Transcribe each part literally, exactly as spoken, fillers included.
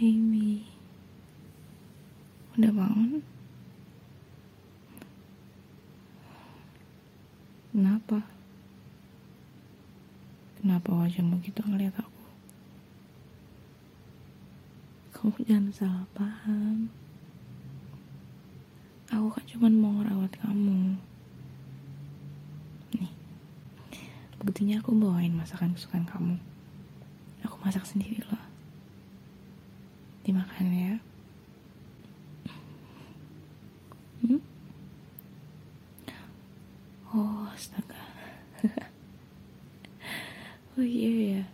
Mimi, udah bangun? Kenapa? Kenapa wajahmu gitu ngeliat aku? Kamu jangan salah paham. Aku kan cuma mau ngerawat kamu. Nih, buktinya aku bawain masakan kesukaan kamu. Aku masak sendiri loh. Dimakan ya. Hmm? Oh, astaga. Oh iya ya.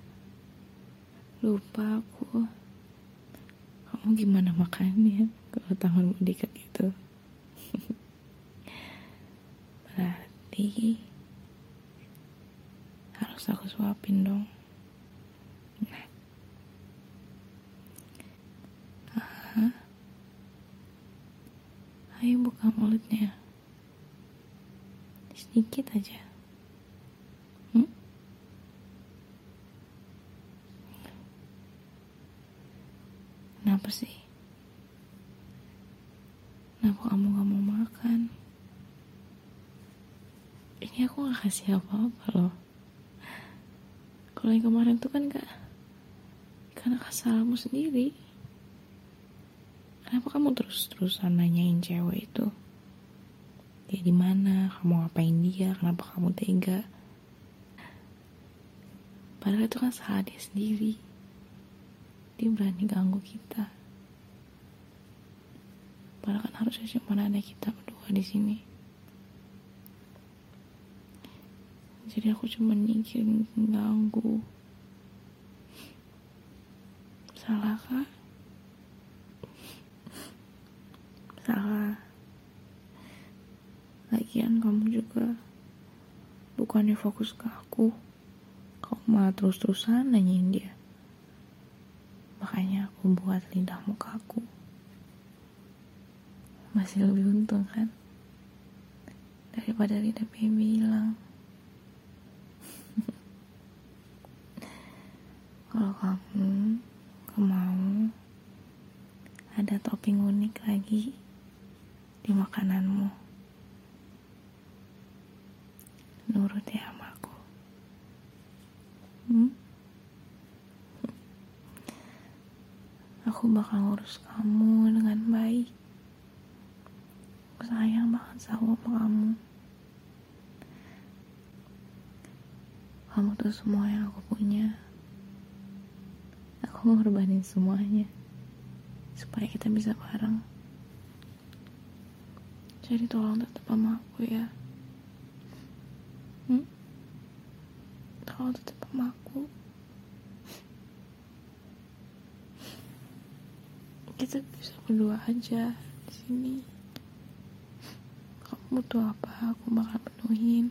Lupa aku. Kamu gimana makannya? Kalau tanganmu diikat gitu. Berarti harus aku suapin dong. Nah. Ayo buka mulutnya sedikit aja. hmm? Kenapa sih? Kenapa kamu gak mau makan? Ini aku gak kasih apa-apa loh. Kalau yang kemarin tuh kan gak karena kesalahanmu sendiri. Kenapa kamu terus-terusan nanyain cewek itu? Dia di mana? Kamu ngapain dia? Kenapa kamu tega? Padahal itu kan salah dia sendiri. Dia berani ganggu kita. Padahal kan harusnya cuma ada kita berdua di sini. Jadi aku cuma mikirin ganggu. Salah kah? Salah. Lagian kamu juga bukannya fokus ke aku, kau malah terus-terusan nanyain dia. Makanya aku buat lidahmu kaku. Masih lebih untung kan daripada lidah baby hilang. Kalau kamu kemau ada topping unik lagi di makananmu. Nurut ya sama aku. hmm? Aku bakal ngurus kamu dengan baik. Aku sayang banget sama kamu. Kamu tuh semua yang aku punya. Aku mau korbanin semuanya supaya kita bisa bareng. Jadi tolong tetap sama aku ya. Hmm? Tolong tetap sama aku. Kita bisa berdua aja di sini. Kamu butuh apa, aku bakal penuhin.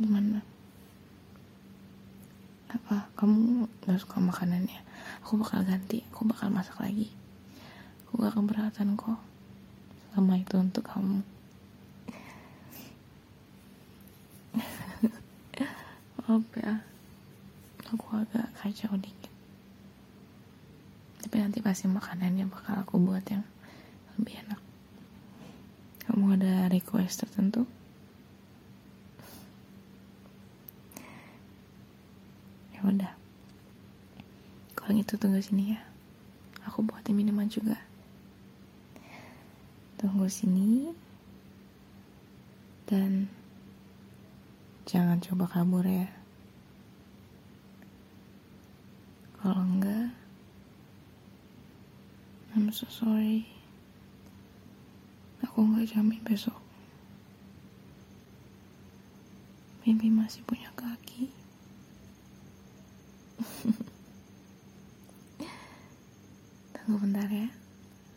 Gimana? Apa? Kamu gak suka makanannya? Aku bakal ganti. Aku bakal masak lagi. Aku gak keberatan kok selama itu untuk kamu. Maaf ya, aku agak kacau dikit, tapi nanti pasti makanannya bakal aku buat yang lebih enak. Kamu ada request tertentu? Ya udah, kalau gitu tunggu sini ya, aku buatin minuman juga. Tunggu sini. Dan jangan coba kabur ya. Kalau enggak, I'm so sorry, aku enggak jamin besok Mimi masih punya kaki. Tunggu bentar ya,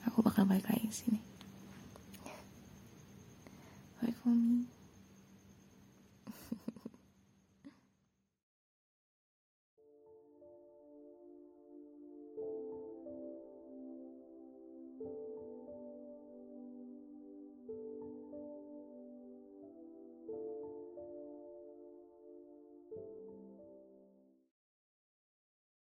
aku bakal balik lagi sini.